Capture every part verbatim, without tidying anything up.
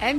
M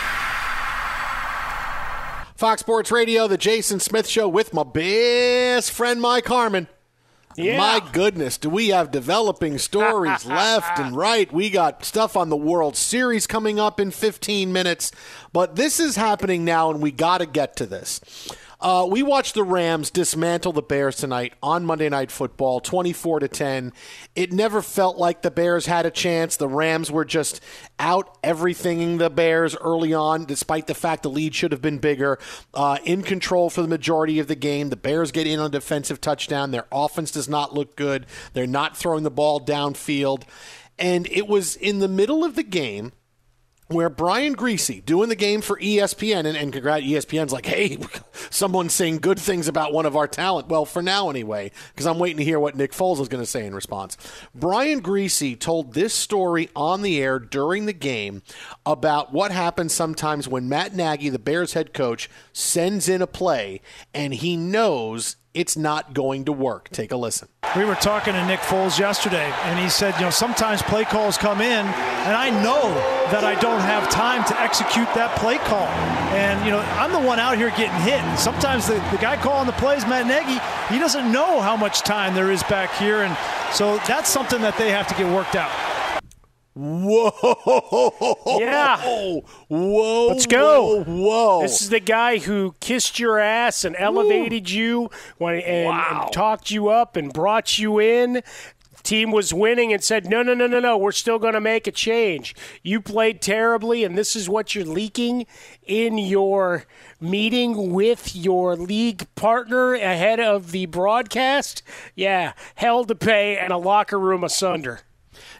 Fox Sports Radio, the Jason Smith Show with my best friend, Mike Harmon. Yeah. My goodness, do we have developing stories left and right. We got stuff on the World Series coming up in fifteen minutes. But this is happening now, and we got to get to this. Uh, we watched the Rams dismantle the Bears tonight on Monday Night Football, twenty-four to ten. It never felt like the Bears had a chance. The Rams were just out everythinging the Bears early on, despite the fact the lead should have been bigger. Uh, in control for the majority of the game. The Bears get in on a defensive touchdown. Their offense does not look good. They're not throwing the ball downfield. And it was in the middle of the game where Brian Griese, doing the game for E S P N, and, and congrats, E S P N's like, hey, someone's saying good things about one of our talent. Well, for now anyway, because I'm waiting to hear what Nick Foles is going to say in response. Brian Griese told this story on the air during the game about what happens sometimes when Matt Nagy, the Bears head coach, sends in a play, and he knows it's not going to work. Take a listen. We were talking to Nick Foles yesterday, and he said, you know, sometimes play calls come in, and I know that I don't have time to execute that play call. And, you know, I'm the one out here getting hit. And sometimes the, the guy calling the plays, Matt Nagy, he doesn't know how much time there is back here. And so that's something that they have to get worked out. Whoa. Yeah. Whoa. Let's go. Whoa, whoa. This is the guy who kissed your ass and elevated Ooh. you when, and, wow. and talked you up and brought you in. team was winning and said, no, no, no, no, no, we're still going to make a change. You played terribly, and this is what you're leaking in your meeting with your league partner ahead of the broadcast? Yeah, hell to pay and a locker room asunder.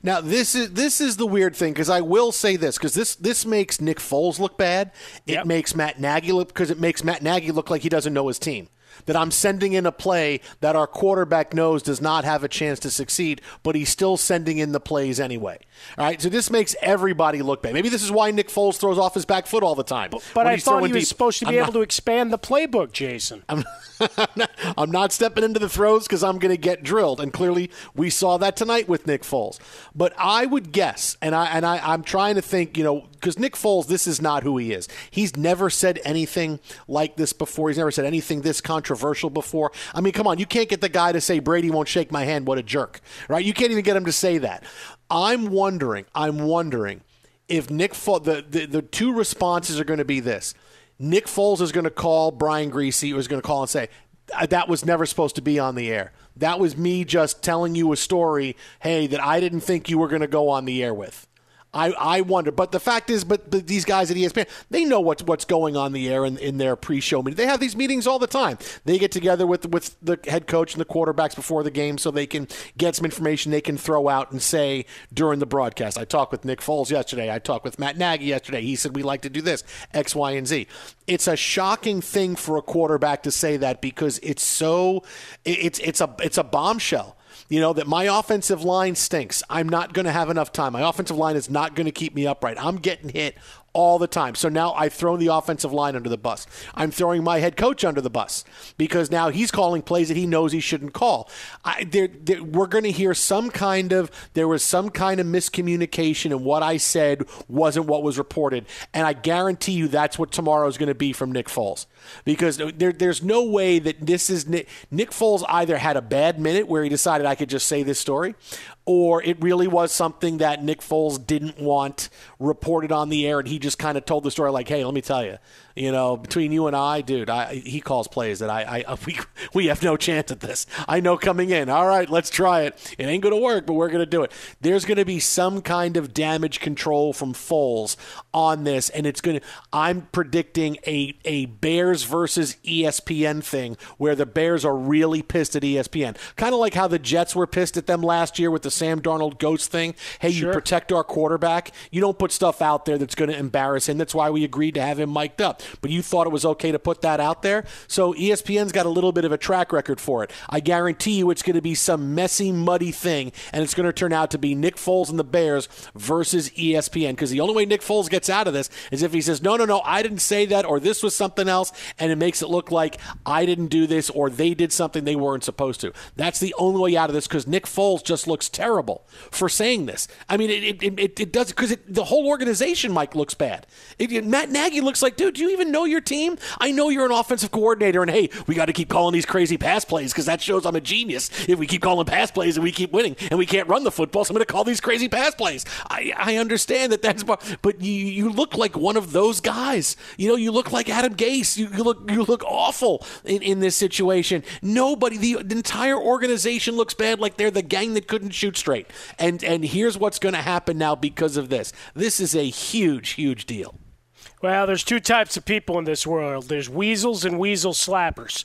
Now, this is this is the weird thing, because I will say this, because this, this makes Nick Foles look bad. It yep. makes Matt Nagy look, because it makes Matt Nagy look like he doesn't know his team. That I'm sending in a play that our quarterback knows does not have a chance to succeed, but he's still sending in the plays anyway. All right, so this makes everybody look bad. Maybe this is why Nick Foles throws off his back foot all the time. But, but I thought he was deep. supposed to be I'm able not, to expand the playbook, Jason. I'm, I'm, not, I'm not stepping into the throws because I'm going to get drilled, and clearly we saw that tonight with Nick Foles. But I would guess, and, I, and I, I'm trying to think, you know, because Nick Foles, this is not who he is. He's never said anything like this before. He's never said anything this controversial. controversial before. I mean, come on, you can't get the guy to say Brady won't shake my hand, what a jerk, right? You can't even get him to say that. I'm wondering, I'm wondering if Nick Foles, the, the, the two responses are going to be this. Nick Foles is going to call Brian Griese, or is going to call and say, that was never supposed to be on the air. That was me just telling you a story, hey, that I didn't think you were going to go on the air with. I, I wonder. But the fact is, but, but these guys at E S P N, they know what's what's going on the air in, in their pre-show meeting. They have these meetings all the time. They get together with, with the head coach and the quarterbacks before the game so they can get some information they can throw out and say during the broadcast. I talked with Nick Foles yesterday. I talked with Matt Nagy yesterday. He said, we like to do this, X, Y, and Z. It's a shocking thing for a quarterback to say that because it's so it's it's a it's a bombshell. You know, that my offensive line stinks. I'm not going to have enough time. My offensive line is not going to keep me upright. I'm getting hit all the time. So now I've thrown the offensive line under the bus. I'm throwing my head coach under the bus because now he's calling plays that he knows he shouldn't call. I, they're, they're, we're going to hear some kind of, there was some kind of miscommunication and what I said wasn't what was reported. And I guarantee you that's what tomorrow is going to be from Nick Foles. Because there, there's no way that this is Nick, Nick Foles either had a bad minute where he decided I could just say this story, or it really was something that Nick Foles didn't want reported on the air, and he just kind of told the story like, hey, let me tell you, you know, between you and I, dude, I, he calls plays that I, I we, we have no chance at this. I know coming in, all right, let's try it. It ain't going to work, but we're going to do it. There's going to be some kind of damage control from Foles on this, and it's going to – I'm predicting a, a Bears versus E S P N thing where the Bears are really pissed at E S P N. Kind of like how the Jets were pissed at them last year with the Sam Darnold ghost thing. Hey, sure. You protect our quarterback. You don't put stuff out there that's going to embarrass him. That's why we agreed to have him mic'd up. But you thought it was okay to put that out there. So E S P N's got a little bit of a track record for it. I guarantee you it's going to be some messy, muddy thing, and it's going to turn out to be Nick Foles and the Bears versus E S P N, because the only way Nick Foles gets out of this is if he says, no, no, no, I didn't say that, or this was something else, and it makes it look like I didn't do this, or they did something they weren't supposed to. That's the only way out of this, because Nick Foles just looks terrible. Terrible for saying this. I mean, it it, it, it does because the whole organization, Mike, looks bad. It, it, Matt Nagy looks like, dude, do you even know your team? I know you're an offensive coordinator, and hey, we got to keep calling these crazy pass plays because that shows I'm a genius. If we keep calling pass plays and we keep winning, and we can't run the football, so I'm going to call these crazy pass plays. I, I understand that that's, but you you look like one of those guys. You know, you look like Adam Gase. You, you look you look awful in, in this situation. Nobody, the, the entire organization looks bad, like they're the gang that couldn't shoot straight. And and here's what's going to happen now because of this. This is a huge, huge deal. Well, there's two types of people in this world. There's weasels and weasel slappers.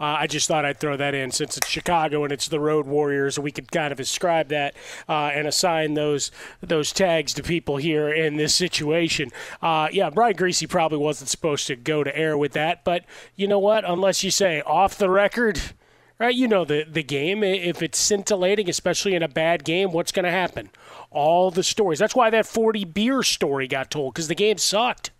Uh, I just thought I'd throw that in since it's Chicago and it's the Road Warriors. We could kind of ascribe that uh, and assign those those tags to people here in this situation. Uh, yeah, Brian Griese probably wasn't supposed to go to air with that. But you know what? Unless you say off the record – right, you know the, the game. If it's scintillating, especially in a bad game, what's going to happen? All the stories. That's why that forty beer story got told, because the game sucked,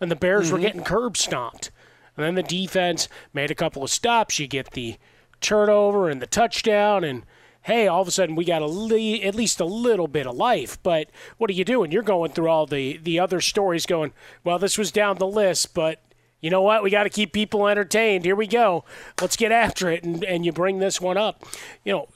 and the Bears mm-hmm. were getting curb stomped. And then the defense made a couple of stops. You get the turnover and the touchdown, and hey, all of a sudden we got a le- at least a little bit of life. But what are you doing? You're going through all the, the other stories going, well, this was down the list, but you know what? We got to keep people entertained. Here we go. Let's get after it. And, and you bring this one up. You know,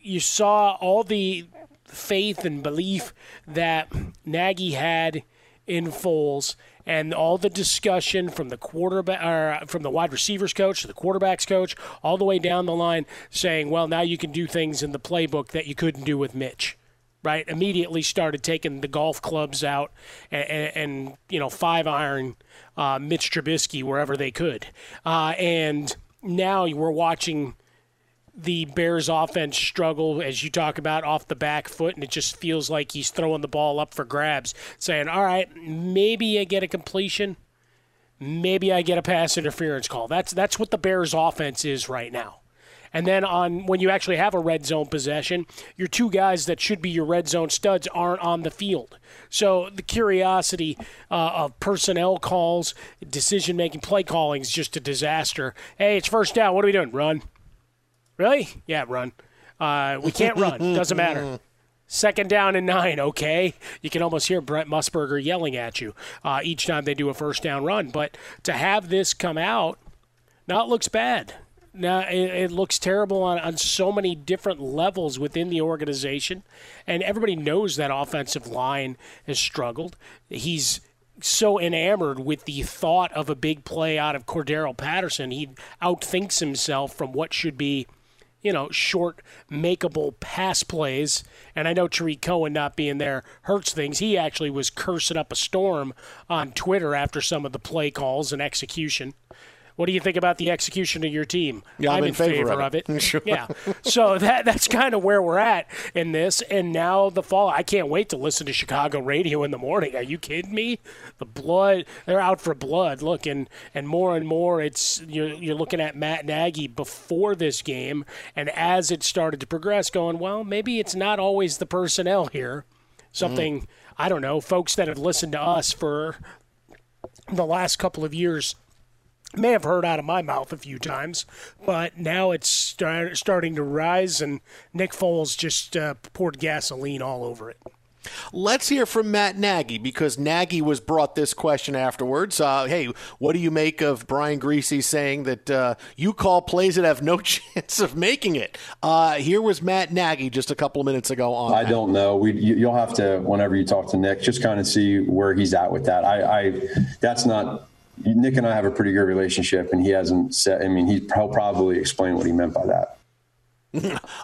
you saw all the faith and belief that Nagy had in Foles, and all the discussion from the quarterback, or from the wide receivers coach to the quarterbacks coach, all the way down the line, saying, well, now you can do things in the playbook that you couldn't do with Mitch. Right, immediately started taking the golf clubs out and, and, and you know, five iron uh, Mitch Trubisky wherever they could. Uh, and now we're watching the Bears offense struggle, as you talk about, off the back foot, and it just feels like he's throwing the ball up for grabs, saying, all right, maybe I get a completion, maybe I get a pass interference call. That's, that's what the Bears offense is right now. And then on when you actually have a red zone possession, your two guys that should be your red zone studs aren't on the field. So the curiosity uh, of personnel calls, decision-making, play calling is just a disaster. Hey, it's first down. What are we doing? Run. Really? Yeah, run. Uh, we can't run. Doesn't matter. Second down and nine, okay. You can almost hear Brent Musburger yelling at you uh, each time they do a first down run. But to have this come out, now it looks bad. Now, it, it looks terrible on, on so many different levels within the organization, and everybody knows that offensive line has struggled. He's so enamored with the thought of a big play out of Cordero Patterson, he outthinks himself from what should be, you know, short, makeable pass plays. And I know Tariq Cohen not being there hurts things. He actually was cursing up a storm on Twitter after some of the play calls and execution. What do you think about the execution of your team? Yeah, I'm, I'm in, in favor, favor of it. Of it. Sure. Yeah, so that that's kind of where we're at in this. And now the fall. I can't wait to listen to Chicago radio in the morning. Are you kidding me? The blood. They're out for blood. Look, and, and more and more, it's you're, you're looking at Matt Nagy before this game, and as it started to progress, going, well, maybe it's not always the personnel here. Something, mm. I don't know, folks that have listened to us for the last couple of years may have heard out of my mouth a few times, but now it's start, starting to rise, and Nick Foles just uh, poured gasoline all over it. Let's hear from Matt Nagy, because Nagy was brought this question afterwards. Uh, hey, what do you make of Brian Griese saying that uh, you call plays that have no chance of making it? Uh, here was Matt Nagy just a couple of minutes ago on. I that. don't know. We you, you'll have to, whenever you talk to Nick, just kind of see where he's at with that. I, I that's not. Nick and I have a pretty good relationship, and he hasn't said, I mean, he'll probably explain what he meant by that.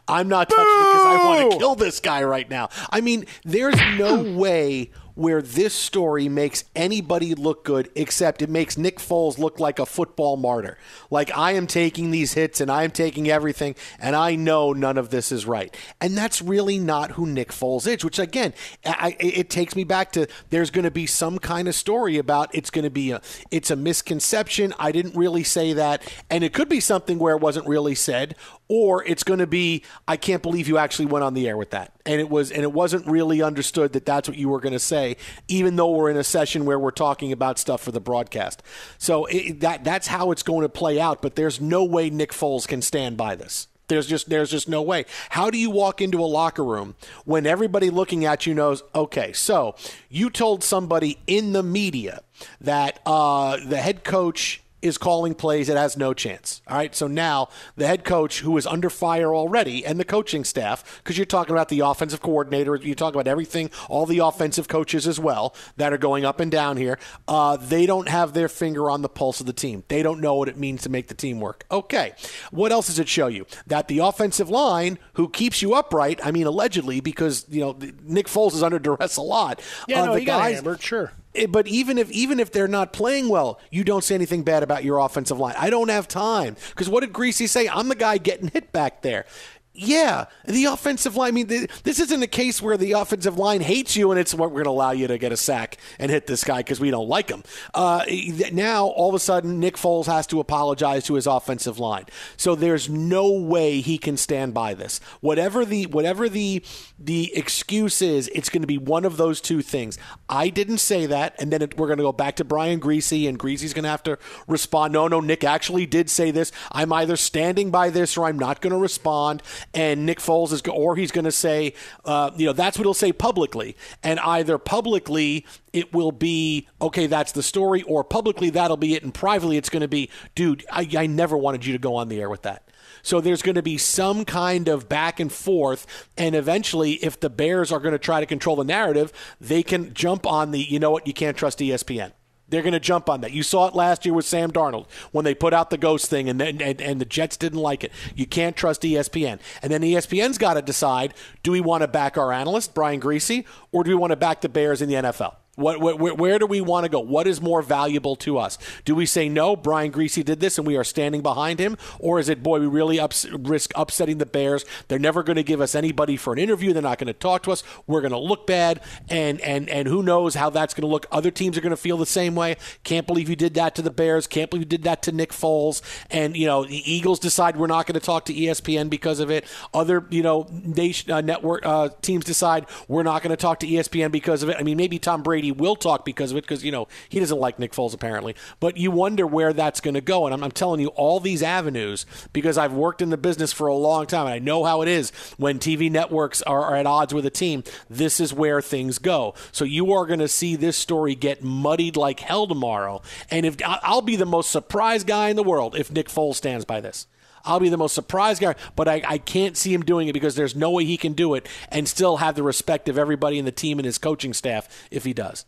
I'm not touching Boo! It because I want to kill this guy right now. I mean, there's no way where this story makes anybody look good, except it makes Nick Foles look like a football martyr. Like, I am taking these hits and I am taking everything, and I know none of this is right. And that's really not who Nick Foles is, which, again, I, it takes me back to there's going to be some kind of story about it's going to be a, it's a misconception. I didn't really say that. And it could be something where it wasn't really said, or it's going to be, I can't believe you actually went on the air with that. And it was, and it wasn't really understood that that's what you were going to say, even though we're in a session where we're talking about stuff for the broadcast. So it, that that's how it's going to play out. But there's no way Nick Foles can stand by this. There's just there's just no way. How do you walk into a locker room when everybody looking at you knows, okay, so you told somebody in the media that uh, the head coach is calling plays that has no chance. All right, so now the head coach, who is under fire already, and the coaching staff, because you're talking about the offensive coordinator, you talk about everything, all the offensive coaches as well that are going up and down here, uh, they don't have their finger on the pulse of the team. They don't know what it means to make the team work. Okay, what else does it show you? That the offensive line, who keeps you upright, I mean allegedly, because you know Nick Foles is under duress a lot. Yeah, uh, no, the he guys, got hammered, sure. But even if even if they're not playing well, you don't say anything bad about your offensive line. I don't have time. Because what did Griese say? I'm the guy getting hit back there. Yeah, the offensive line, I mean, th- this isn't a case where the offensive line hates you and it's what we're going to allow you to get a sack and hit this guy because we don't like him. Uh, now, all of a sudden, Nick Foles has to apologize to his offensive line. So there's no way he can stand by this. Whatever the whatever the the excuse is, it's going to be one of those two things. I didn't say that, and then it, we're going to go back to Brian Griese, and Griese's going to have to respond, no, no, Nick actually did say this. I'm either standing by this or I'm not going to respond. And Nick Foles is, or he's going to say, uh, you know, that's what he'll say publicly. And either publicly it will be, okay, that's the story, or publicly that'll be it. And privately it's going to be, dude, I, I never wanted you to go on the air with that. So there's going to be some kind of back and forth. And eventually, if the Bears are going to try to control the narrative, they can jump on the, you know what, you can't trust E S P N. They're going to jump on that. You saw it last year with Sam Darnold when they put out the ghost thing, and, and, and the Jets didn't like it. You can't trust E S P N. And then E S P N's got to decide, do we want to back our analyst, Brian Griese, or do we want to back the Bears in the N F L? What, where, where do we want to go? What is more valuable to us? Do we say, no, Brian Griese did this and we are standing behind him? Or is it, boy, we really ups- risk upsetting the Bears. They're never going to give us anybody for an interview. They're not going to talk to us. We're going to look bad. And, and, and who knows how that's going to look. Other teams are going to feel the same way. Can't believe you did that to the Bears. Can't believe you did that to Nick Foles. And, you know, the Eagles decide we're not going to talk to E S P N because of it. Other, you know, nation, uh, network uh, teams decide we're not going to talk to E S P N because of it. I mean, maybe Tom Brady He will talk because of it, because, you know, he doesn't like Nick Foles apparently. But you wonder where that's going to go. And I'm, I'm telling you, all these avenues, because I've worked in the business for a long time, and I know how it is when T V networks are, are at odds with a team. This is where things go. So you are going to see this story get muddied like hell tomorrow. And if I'll be the most surprised guy in the world if Nick Foles stands by this. I'll be the most surprised guy, but I, I can't see him doing it, because there's no way he can do it and still have the respect of everybody in the team and his coaching staff if he does.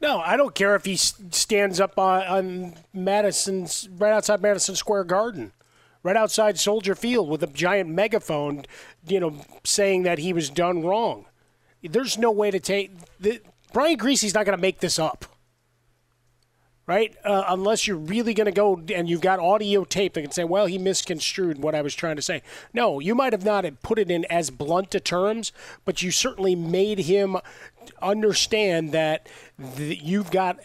No, I don't care if he stands up on, on Madison's, right outside Madison Square Garden, right outside Soldier Field with a giant megaphone, you know, saying that he was done wrong. There's no way to take the, Brian Griese's not going to make this up. Right? Uh, unless you're really going to go and you've got audio tape that can say, well, he misconstrued what I was trying to say. No, you might have not put it in as blunt a terms, but you certainly made him understand that th- you've got,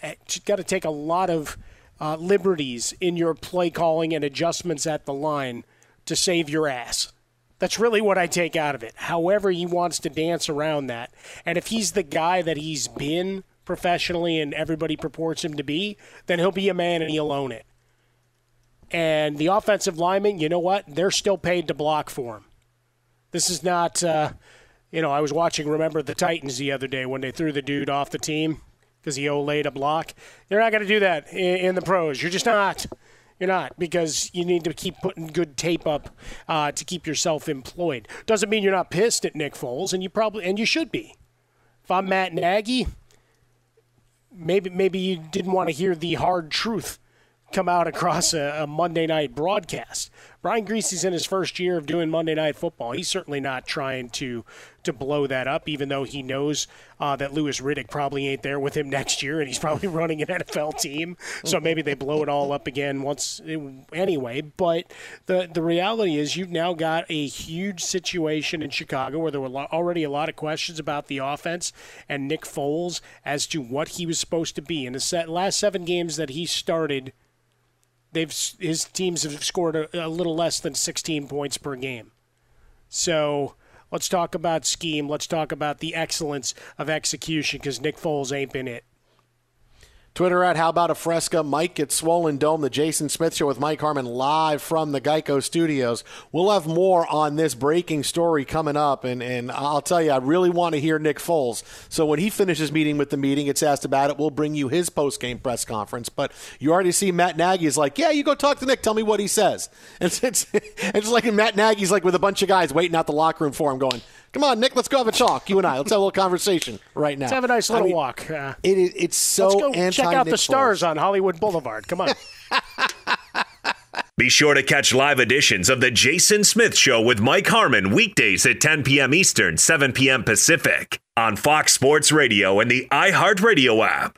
got to take a lot of uh, liberties in your play calling and adjustments at the line to save your ass. That's really what I take out of it. However he wants to dance around that. And if he's the guy that he's been professionally and everybody purports him to be, then he'll be a man and he'll own it. And the offensive linemen, you know what? They're still paid to block for him. This is not, uh, you know, I was watching Remember the Titans the other day when they threw the dude off the team because he olayed a block. They're not going to do that in, in the pros. You're just not. You're not, because you need to keep putting good tape up uh, to keep yourself employed. Doesn't mean you're not pissed at Nick Foles, and you probably and you should be. If I'm Matt Nagy, Maybe maybe you didn't want to hear the hard truth come out across a, a Monday night broadcast. Brian Griese's in his first year of doing Monday Night Football. He's certainly not trying to to blow that up, even though he knows uh, that Louis Riddick probably ain't there with him next year, and he's probably running an N F L team. So maybe they blow it all up again once anyway. But the, the reality is you've now got a huge situation in Chicago where there were already a lot of questions about the offense and Nick Foles as to what he was supposed to be. In the set, last seven games that he started, They've his teams have scored a, a little less than sixteen points per game. So let's talk about scheme. Let's talk about the excellence of execution, because Nick Foles ain't been it. Twitter at How About a Fresca. Mike at Swollen Dome. The Jason Smith Show with Mike Harmon live from the Geico Studios. We'll have more on this breaking story coming up. And, and I'll tell you, I really want to hear Nick Foles. So when he finishes meeting with the meeting, it's asked about it. We'll bring you his post-game press conference. But you already see Matt Nagy is like, yeah, you go talk to Nick. Tell me what he says. And it's, it's, it's like Matt Nagy's like with a bunch of guys waiting out the locker room for him going, come on, Nick, let's go have a talk, you and I. Let's have a little conversation right now. Let's have a nice little I mean, walk. Uh, it is, it's so let's go anti- check out Nick the stars Foles on Hollywood Boulevard. Come on. Be sure to catch live editions of The Jason Smith Show with Mike Harmon weekdays at ten p.m. Eastern, seven p.m. Pacific on Fox Sports Radio and the iHeartRadio app.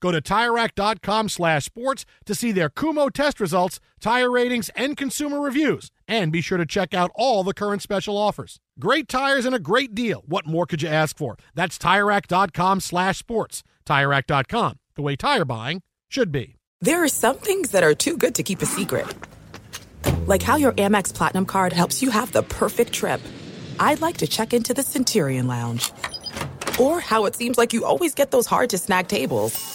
Go to Tire Rack dot com slash sports to see their Kumho test results, tire ratings, and consumer reviews. And be sure to check out all the current special offers. Great tires and a great deal. What more could you ask for? That's Tire Rack dot com slash sports. Tire Rack dot com, the way tire buying should be. There are some things that are too good to keep a secret. Like how your Amex Platinum card helps you have the perfect trip. I'd like to check into the Centurion Lounge. Or how it seems like you always get those hard-to-snag tables.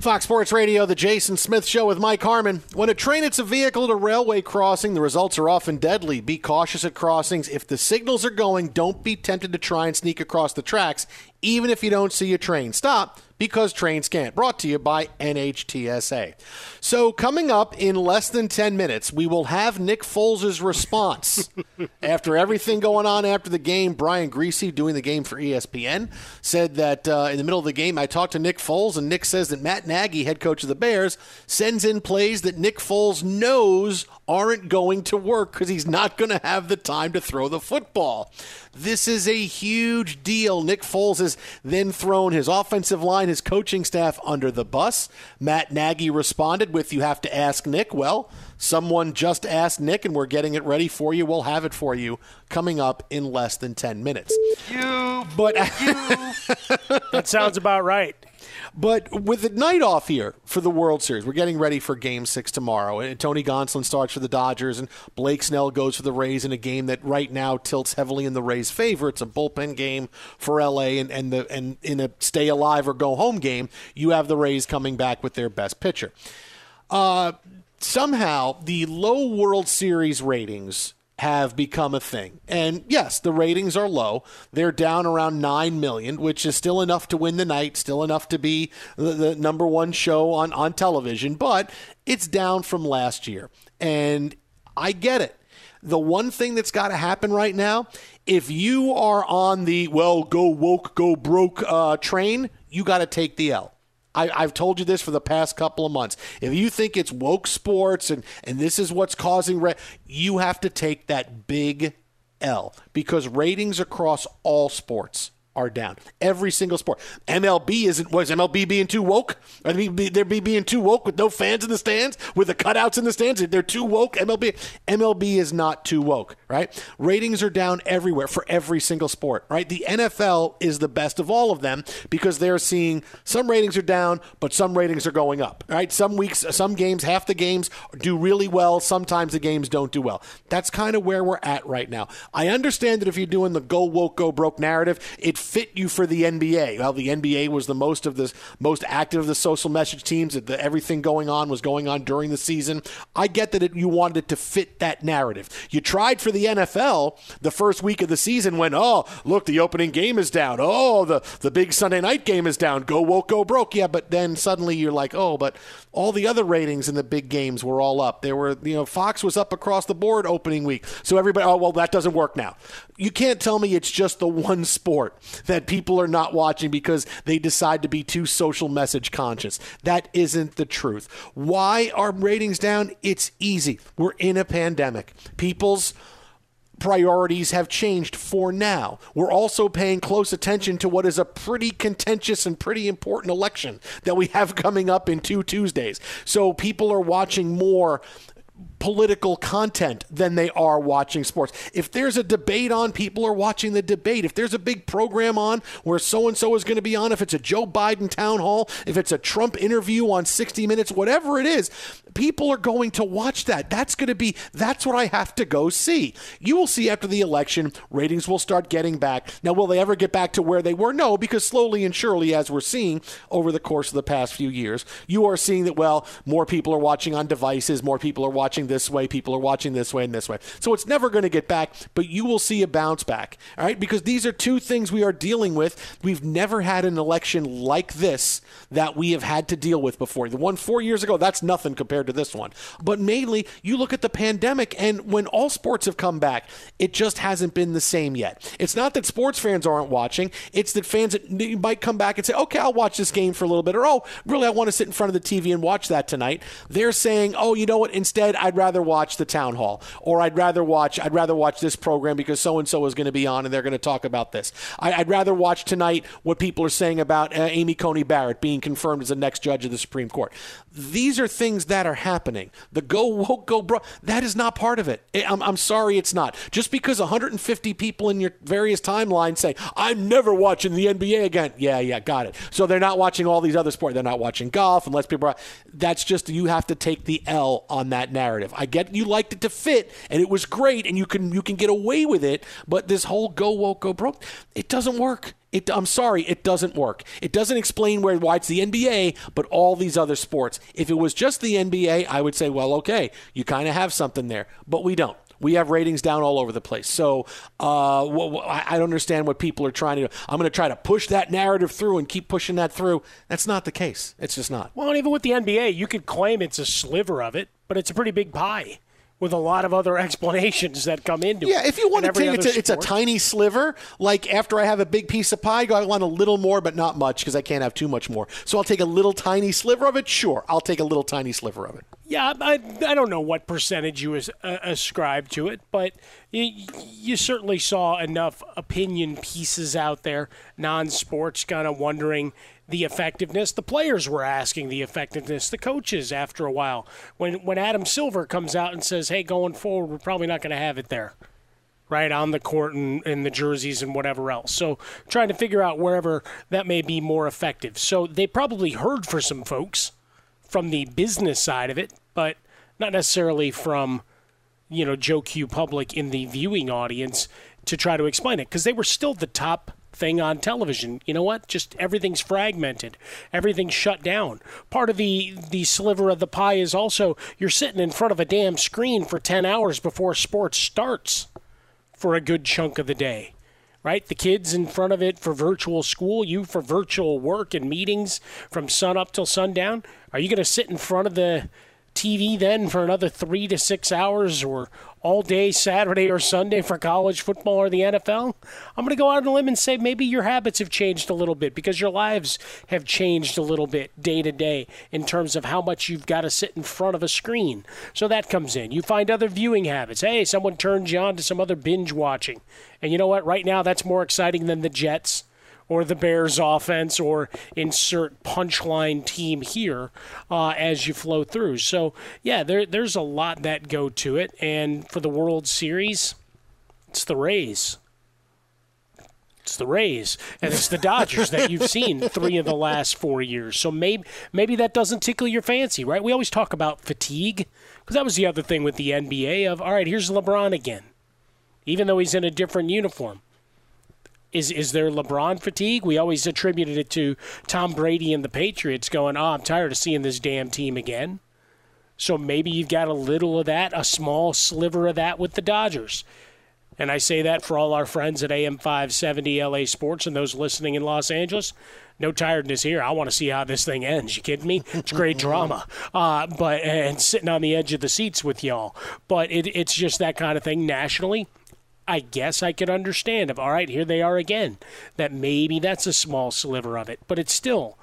Fox Sports Radio, the Jason Smith Show with Mike Harmon. When a train hits a vehicle at a railway crossing, the results are often deadly. Be cautious at crossings. If the signals are going, don't be tempted to try and sneak across the tracks, even if you don't see a train. Stop, because trains can't. Brought to you by N H T S A. So coming up in less than ten minutes, we will have Nick Foles' response. After everything going on after the game, Brian Griese, doing the game for E S P N, said that uh, in the middle of the game, I talked to Nick Foles, and Nick says that Matt Nagy, head coach of the Bears, sends in plays that Nick Foles knows aren't going to work because he's not going to have the time to throw the football. This is a huge deal. Nick Foles has then thrown his offensive line, his coaching staff under the bus. Matt Nagy responded with, you have to ask Nick. Well, someone just asked Nick, and we're getting it ready for you. We'll have it for you coming up in less than ten minutes. You, but you. That sounds about right. But with the night off here for the World Series, we're getting ready for Game six tomorrow. And Tony Gonsolin starts for the Dodgers, and Blake Snell goes for the Rays in a game that right now tilts heavily in the Rays' favor. It's a bullpen game for L A, and, and, the, and in a stay-alive-or-go-home game, you have the Rays coming back with their best pitcher. Uh, somehow, the low World Series ratings have become a thing. And yes, the ratings are low. They're down around nine million, which is still enough to win the night, still enough to be the, the number one show on, on television, but it's down from last year. And I get it. The one thing that's got to happen right now, if you are on the, well, go woke, go broke uh, train, you got to take the L. I, I've told you this for the past couple of months. If you think it's woke sports and, and this is what's causing ra- you have to take that big L, because ratings across all sports are down. Every single sport. M L B isn't, was M L B being too woke? Are they being too woke with no fans in the stands? With the cutouts in the stands? They're too woke? M L B M L B is not too woke, right? Ratings are down everywhere for every single sport, right? The N F L is the best of all of them because they're seeing some ratings are down, but some ratings are going up, right? Some weeks, some games, half the games do really well. Sometimes the games don't do well. That's kind of where we're at right now. I understand that if you're doing the go woke, go broke narrative, it fit you for the N B A. Well, the N B A was the most of the most active of the social message teams. The, everything going on was going on during the season. I get that it, you wanted it to fit that narrative. You tried for the N F L the first week of the season when, oh, look, the opening game is down. Oh, the, the big Sunday night game is down. Go woke, go broke. Yeah, but then suddenly you're like, oh, but all the other ratings in the big games were all up. There were, you know, Fox was up across the board opening week. So everybody, oh, well, that doesn't work now. You can't tell me it's just the one sport that people are not watching because they decide to be too social message conscious. That isn't the truth. Why are ratings down? It's easy. We're in a pandemic. People's priorities have changed for now. We're also paying close attention to what is a pretty contentious and pretty important election that we have coming up in two Tuesdays. So people are watching more political content than they are watching sports. If there's a debate on, people are watching the debate. If there's a big program on where so-and-so is going to be on, if it's a Joe Biden town hall, if it's a Trump interview on sixty minutes, whatever it is, people are going to watch that. That's going to be, that's what I have to go see. You will see after the election, ratings will start getting back. Now, will they ever get back to where they were? No, because slowly and surely, as we're seeing over the course of the past few years, you are seeing that, well, more people are watching on devices, more people are watching this way, people are watching this way and this way. So it's never going to get back, but you will see a bounce back, all right? Because these are two things we are dealing with. We've never had an election like this that we have had to deal with before. The one four years ago, that's nothing compared to this one. But mainly, you look at the pandemic, and when all sports have come back, it just hasn't been the same yet. It's not that sports fans aren't watching. It's that fans that might come back and say, okay, I'll watch this game for a little bit, or, oh, really, I want to sit in front of the T V and watch that tonight. They're saying, oh, you know what, instead, I'd rather I'd rather watch the town hall, or I'd rather watch I'd rather watch this program because so-and-so is going to be on and they're going to talk about this. I, I'd rather watch tonight what people are saying about uh, Amy Coney Barrett being confirmed as the next judge of the Supreme Court. These are things that are happening. The go woke, go bro, that is not part of it. I'm, I'm sorry it's not. Just because one hundred fifty people in your various timelines say, I'm never watching the N B A again. Yeah, yeah, got it. So they're not watching all these other sports. They're not watching golf unless people are. That's just, you have to take the L on that narrative. I get you liked it to fit, and it was great, and you can you can get away with it, but this whole go woke, go broke, it doesn't work. It, I'm sorry, it doesn't work. It doesn't explain where why it's the N B A, but all these other sports. If it was just the N B A, I would say, well, okay, you kind of have something there, but we don't. We have ratings down all over the place. So uh, I don't understand what people are trying to do. I'm going to try to push that narrative through and keep pushing that through. That's not the case. It's just not. Well, and even with the N B A, you could claim it's a sliver of it, but it's a pretty big pie with a lot of other explanations that come into yeah, it. Yeah, if you want to take it, it's a tiny sliver. Like after I have a big piece of pie, I want a little more, but not much because I can't have too much more. So I'll take a little tiny sliver of it. Sure, I'll take a little tiny sliver of it. Yeah, I, I don't know what percentage you as, uh, ascribe to it, but you, you certainly saw enough opinion pieces out there, non-sports, kind of wondering the effectiveness. The players were asking the effectiveness. The coaches, after a while, when when Adam Silver comes out and says, hey, going forward, we're probably not going to have it there, right, on the court and, and the jerseys and whatever else. So trying to figure out wherever that may be more effective. So they probably heard for some folks from the business side of it, but not necessarily from, you know, Joe Q public in the viewing audience to try to explain it, because they were still the top thing on television. You know what? Just everything's fragmented. Everything's shut down. Part of the, the sliver of the pie is also you're sitting in front of a damn screen for ten hours before sports starts for a good chunk of the day. Right? The kids in front of it for virtual school, you for virtual work and meetings from sun up till sundown. Are you going to sit in front of the T V then for another three to six hours or all day Saturday or Sunday for college football or the N F L? I'm going to go out on a limb and say maybe your habits have changed a little bit because your lives have changed a little bit day to day in terms of how much you've got to sit in front of a screen. So that comes in. You find other viewing habits. Hey, someone turns you on to some other binge watching. And you know what? Right now that's more exciting than the Jets or the Bears offense or insert punchline team here uh, as you flow through. So, yeah, there, there's a lot that go to it. And for the World Series, it's the Rays. It's the Rays, and it's the Dodgers that you've seen three of the last four years. So maybe maybe that doesn't tickle your fancy, right? We always talk about fatigue because that was the other thing with the N B A of, all right, here's LeBron again, even though he's in a different uniform. Is is there LeBron fatigue? We always attributed it to Tom Brady and the Patriots going, oh, I'm tired of seeing this damn team again. So maybe you've got a little of that, a small sliver of that with the Dodgers. And I say that for all our friends at A M five seventy L A Sports and those listening in Los Angeles. No tiredness here. I want to see how this thing ends. You kidding me? It's great drama. Uh, but and sitting on the edge of the seats with y'all. But it, it's just that kind of thing nationally. I guess I could understand of, all right, here they are again, that maybe that's a small sliver of it. But it's still,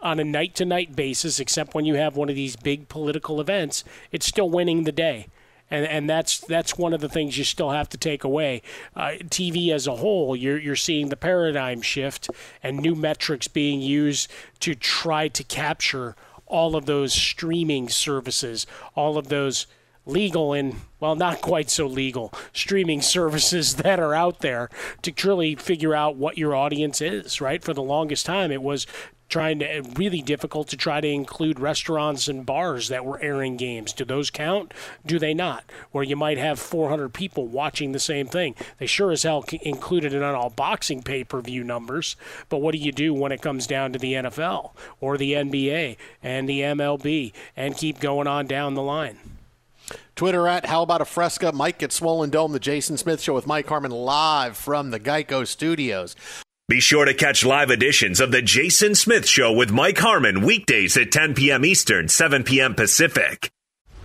on a night-to-night basis, except when you have one of these big political events, it's still winning the day. And and that's that's one of the things you still have to take away. Uh, T V as a whole, you're you're seeing the paradigm shift and new metrics being used to try to capture all of those streaming services, all of those legal and, well, not quite so legal streaming services that are out there to truly figure out what your audience is, right? For the longest time, it was trying to really difficult to try to include restaurants and bars that were airing games. Do those count? Do they not? Where you might have four hundred people watching the same thing. They sure as hell included it on all boxing pay-per-view numbers, but what do you do when it comes down to the N F L or the N B A and the M L B and keep going on down the line? Twitter at How About a Fresca. Mike at Swollen Dome, the Jason Smith Show with Mike Harmon live from the Geico Studios. Be sure to catch live editions of the Jason Smith Show with Mike Harmon weekdays at ten p.m. Eastern, seven p.m. Pacific.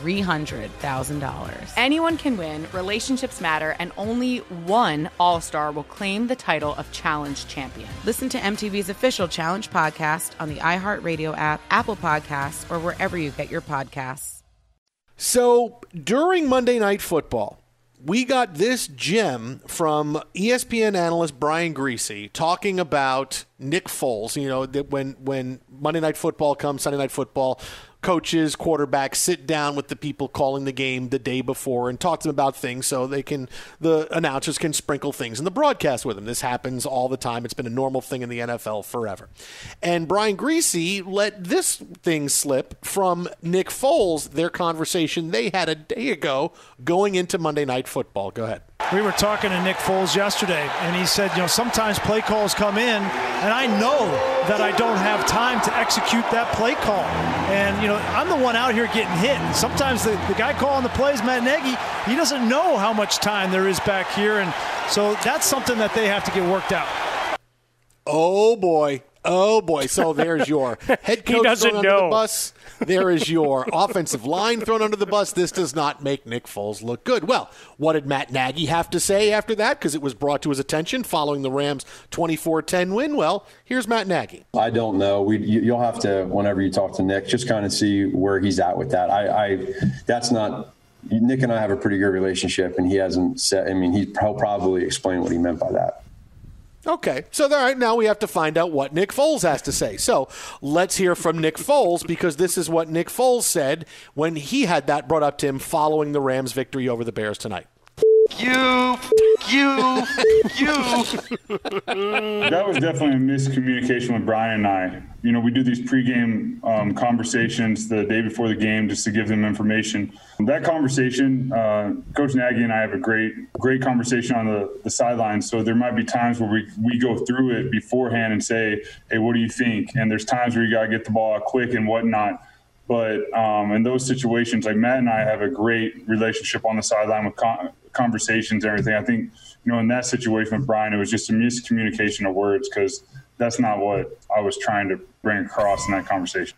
three hundred thousand dollars. Anyone can win, relationships matter, and only one All-Star will claim the title of Challenge Champion. Listen to M T V's official Challenge podcast on the iHeartRadio app, Apple Podcasts, or wherever you get your podcasts. So during Monday Night Football, we got this gem from E S P N analyst Brian Griese talking about Nick Foles. You know, that when, when Monday Night Football comes, Sunday Night Football, coaches, quarterbacks sit down with the people calling the game the day before and talk to them about things so they can, the announcers can sprinkle things in the broadcast with them. This happens all the time. It's been a normal thing in the N F L forever. And Brian Griese let this thing slip from Nick Foles, their conversation they had a day ago going into Monday Night Football. Go ahead. We were talking to Nick Foles yesterday, and he said, you know, sometimes play calls come in, and I know that I don't have time to execute that play call. And, you know, I'm the one out here getting hit. And sometimes the, the guy calling the plays, Matt Nagy, he doesn't know how much time there is back here. And so that's something that they have to get worked out. Oh, boy. Oh, boy. So there's your head coach thrown under know. the bus. There is your offensive line thrown under the bus. This does not make Nick Foles look good. Well, what did Matt Nagy have to say after that? Because it was brought to his attention following the Rams' twenty-four ten win. Well, here's Matt Nagy. I don't know. We, you, you'll have to, whenever you talk to Nick, just kind of see where he's at with that. I, I that's not – Nick and I have a pretty good relationship, and he hasn't said – I mean, he'll probably explain what he meant by that. Okay, so all right, now we have to find out what Nick Foles has to say. So let's hear from Nick Foles, because this is what Nick Foles said when he had that brought up to him following the Rams' victory over the Bears tonight. You, you, you. That was definitely a miscommunication with Brian and I. You know, we do these pregame um, conversations the day before the game just to give them information. That conversation, uh, Coach Nagy and I have a great, great conversation on the, the sidelines. So there might be times where we, we go through it beforehand and say, hey, what do you think? And there's times where you got to get the ball out quick and whatnot. But um, in those situations, like Matt and I have a great relationship on the sideline with con- conversations and everything. I think, you know, in that situation with Brian, it was just a miscommunication of words, because that's not what I was trying to bring across in that conversation.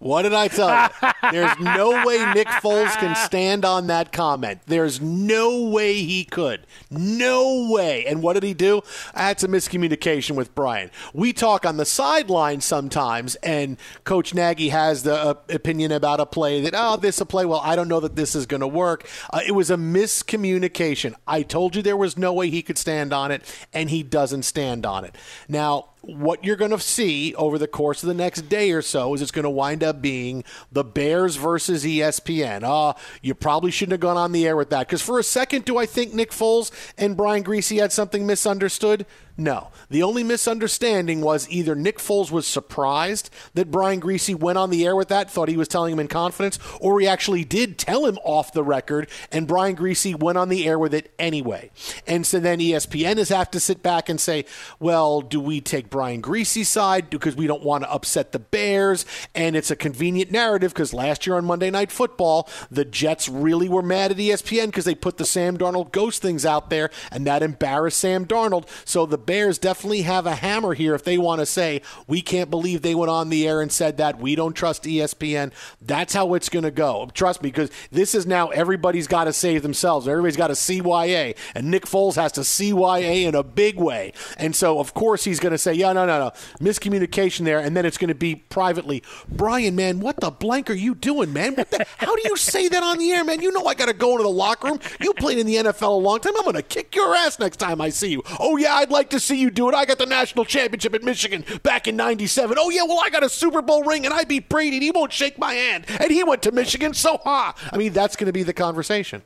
What did I tell you? There's no way Nick Foles can stand on that comment. There's no way he could. No way. And what did he do? That's a miscommunication with Brian. We talk on the sideline sometimes, and Coach Nagy has the uh, opinion about a play that, oh, this is a play. Well, I don't know that this is going to work. Uh, it was a miscommunication. I told you there was no way he could stand on it, and he doesn't stand on it. Now, what you're going to see over the course of the next day or so is it's going to wind up being the Bears versus E S P N. Oh, you probably shouldn't have gone on the air with that. Because for a second, do I think Nick Foles and Brian Griese had something misunderstood? No. The only misunderstanding was either Nick Foles was surprised that Brian Griese went on the air with that, thought he was telling him in confidence, or he actually did tell him off the record, and Brian Griese went on the air with it anyway. And so then E S P N is have to sit back and say, well, do we take Brian Griese's side because we don't want to upset the Bears? And it's a convenient narrative because last year on Monday Night Football, the Jets really were mad at E S P N because they put the Sam Darnold ghost things out there, and that embarrassed Sam Darnold. So the Bears definitely have a hammer here if they want to say, we can't believe they went on the air and said that. We don't trust E S P N. That's how it's going to go. Trust me, because this is now everybody's got to save themselves. Everybody's got to C Y A, and Nick Foles has to C Y A in a big way. And so, of course, he's going to say, yeah, yeah, no, no, no. Miscommunication there, and then it's going to be privately. Brian, man, what the blank are you doing, man? What the, how do you say that on the air, man? You know I got to go into the locker room. You played in the N F L a long time. I'm going to kick your ass next time I see you. Oh, yeah, I'd like to see you do it. I got the national championship in Michigan back in ninety-seven. Oh, yeah, well, I got a Super Bowl ring, and I beat Brady, and he won't shake my hand. And he went to Michigan, so ha. I mean, that's going to be the conversation.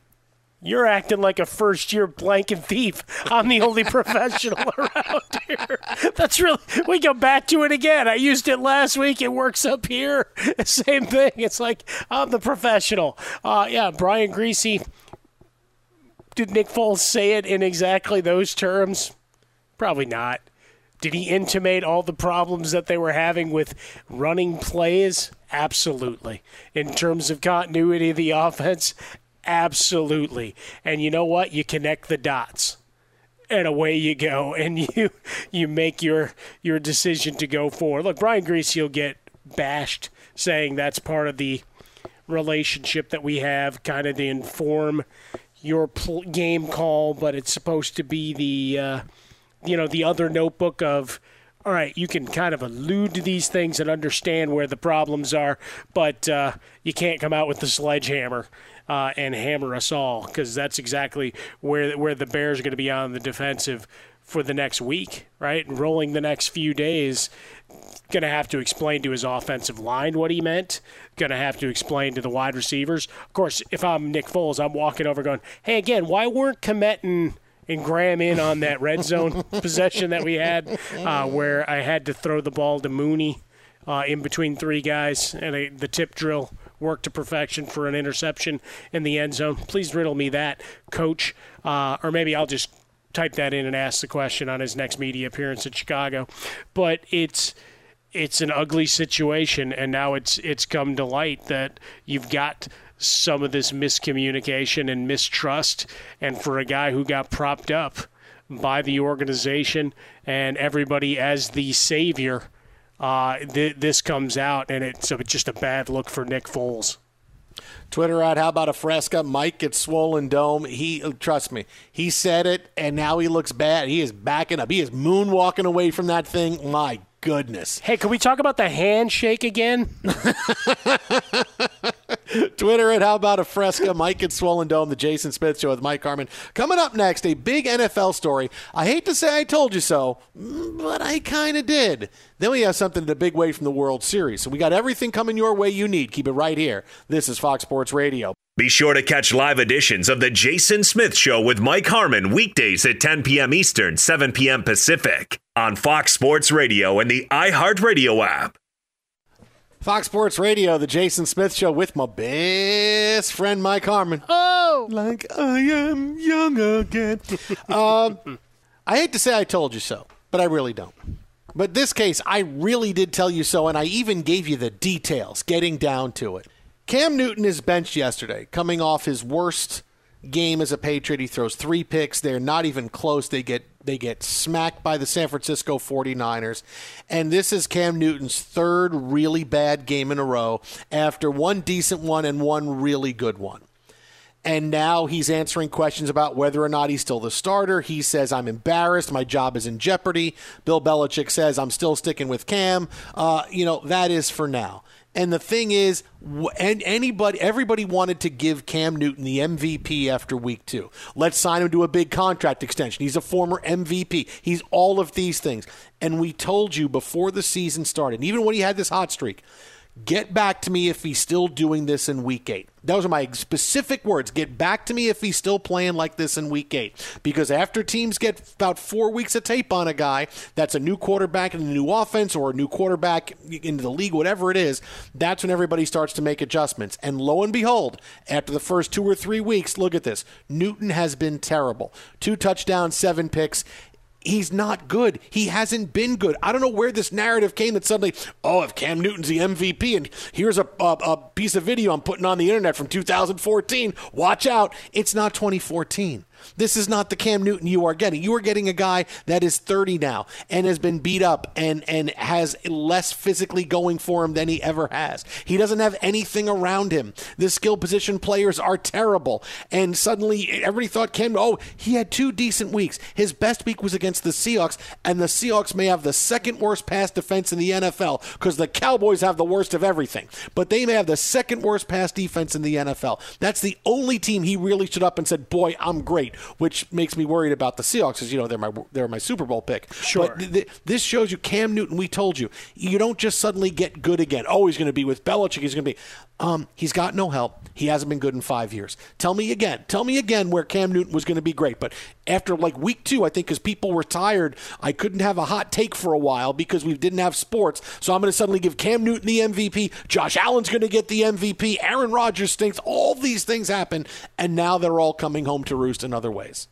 You're acting like a first-year blanket thief. I'm the only professional around here. That's really – we go back to it again. I used it last week. It works up here. Same thing. It's like I'm the professional. Uh, yeah, Brian Griese, did Nick Foles say it in exactly those terms? Probably not. Did he intimate all the problems that they were having with running plays? Absolutely. In terms of continuity of the offense, absolutely. And you know what? You connect the dots, and away you go, and you you make your your decision to go forward. Look, Brian Griese will get bashed saying that's part of the relationship that we have, kind of to inform your pl- game call, but it's supposed to be the uh, you know the other notebook of, all right, you can kind of allude to these things and understand where the problems are, but uh, you can't come out with the sledgehammer. Uh, and hammer us all, because that's exactly where where the Bears are going to be on the defensive for the next week, right? And rolling the next few days, going to have to explain to his offensive line what he meant, going to have to explain to the wide receivers. Of course, if I'm Nick Foles, I'm walking over going, hey, again, why weren't Komet and, and Graham in on that red zone possession that we had uh, where I had to throw the ball to Mooney uh, in between three guys and a, the tip drill worked to perfection for an interception in the end zone. Please riddle me that, Coach. Uh, or maybe I'll just type that in and ask the question on his next media appearance in Chicago. But it's it's an ugly situation, and now it's it's come to light that you've got some of this miscommunication and mistrust. And for a guy who got propped up by the organization and everybody as the savior, Uh, th- this comes out, and it's a, just a bad look for Nick Foles. Twitter at How About a Fresca? Mike at Swollen Dome. He, trust me, he said it, and now he looks bad. He is backing up. He is moonwalking away from that thing. My goodness. Hey, can we talk about the handshake again? Twitter at How About a Fresca? Mike at Swollen Dome. The Jason Smith Show with Mike Harmon. Coming up next, a big N F L story. I hate to say I told you so, but I kind of did. Then we have something in a big way from the World Series. So we got everything coming your way you need. Keep it right here. This is Fox Sports Radio. Be sure to catch live editions of The Jason Smith Show with Mike Harmon weekdays at ten p.m. Eastern, seven p.m. Pacific on Fox Sports Radio and the iHeartRadio app. Fox Sports Radio, The Jason Smith Show with my best friend, Mike Harmon. Oh! Like I am young again. um, I hate to say I told you so, but I really don't. But this case, I really did tell you so, and I even gave you the details, getting down to it. Cam Newton is benched yesterday, coming off his worst game as a Patriot. He throws three picks. They're not even close. They get they get smacked by the San Francisco forty-niners. And this is Cam Newton's third really bad game in a row after one decent one and one really good one. And now he's answering questions about whether or not he's still the starter. He says, I'm embarrassed. My job is in jeopardy. Bill Belichick says, I'm still sticking with Cam. Uh, you know, that is for now. And the thing is, and anybody, everybody wanted to give Cam Newton the M V P after week two. Let's sign him to a big contract extension. He's a former M V P. He's all of these things. And we told you before the season started, even when he had this hot streak, get back to me if he's still doing this in week eight. Those are my specific words. Get back to me if he's still playing like this in week eight. Because after teams get about four weeks of tape on a guy that's a new quarterback in a new offense or a new quarterback into the league, whatever it is, that's when everybody starts to make adjustments. And lo and behold, after the first two or three weeks, look at this. Newton has been terrible. Two touchdowns, seven picks. He's not good. He hasn't been good. I don't know where this narrative came that suddenly, oh, if Cam Newton's the M V P and here's a, a, a piece of video I'm putting on the internet from two thousand fourteen, watch out. It's not twenty fourteen. This is not the Cam Newton you are getting. You are getting a guy that is thirty now and has been beat up and, and has less physically going for him than he ever has. He doesn't have anything around him. The skill position players are terrible. And suddenly everybody thought Cam, oh, he had two decent weeks. His best week was against the Seahawks, and the Seahawks may have the second worst pass defense in the N F L because the Cowboys have the worst of everything. But they may have the second worst pass defense in the N F L. That's the only team he really stood up and said, boy, I'm great, which makes me worried about the Seahawks because, you know, they're my they're my Super Bowl pick. Sure. But th- th- this shows you Cam Newton, we told you, you don't just suddenly get good again. Oh, he's going to be with Belichick. He's going to be. Um, he's got no help. He hasn't been good in five years. Tell me again. Tell me again where Cam Newton was going to be great. But after like week two, I think because people were tired, I couldn't have a hot take for a while because we didn't have sports. So I'm going to suddenly give Cam Newton the M V P. Josh Allen's going to get the M V P. Aaron Rodgers stinks. All these things happen. And now they're all coming home to roost in other ways.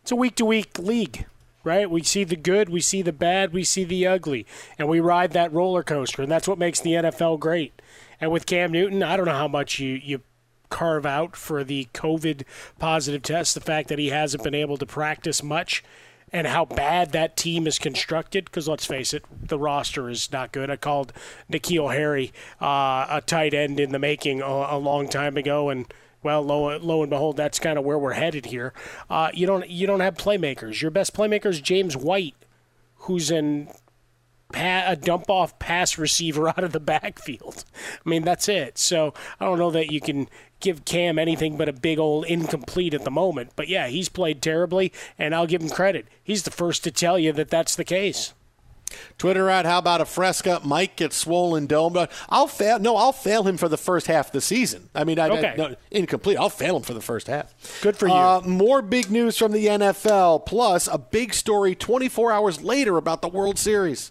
It's a week-to-week league, right? We see the good, we see the bad, we see the ugly. And we ride that roller coaster. And that's what makes the N F L great. And with Cam Newton, I don't know how much you, you carve out for the COVID positive test, the fact that he hasn't been able to practice much, and how bad that team is constructed, because let's face it, the roster is not good. I called N'Keal Harry uh, a tight end in the making a, a long time ago, and well, lo, lo and behold, that's kind of where we're headed here. Uh, you don't you don't have playmakers. Your best playmaker is James White, who's in pa- a dump-off pass receiver out of the backfield. I mean, that's it. So I don't know that you can give Cam anything but a big old incomplete at the moment. But, yeah, he's played terribly, and I'll give him credit. He's the first to tell you that that's the case. Twitter at how about a Fresca? Mike gets swollen dome. I'll fail. No, I'll fail him for the first half of the season. I mean, I, okay. I, no, incomplete. I'll fail him for the first half. Good for you. Uh, more big news from the N F L, plus a big story twenty-four hours later about the World Series.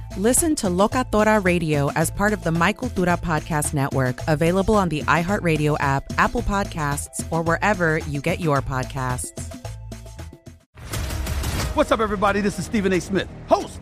Listen to Locatora Radio as part of the My Cultura Podcast Network, available on the iHeartRadio app, Apple Podcasts, or wherever you get your podcasts. What's up, everybody? This is Stephen A. Smith, host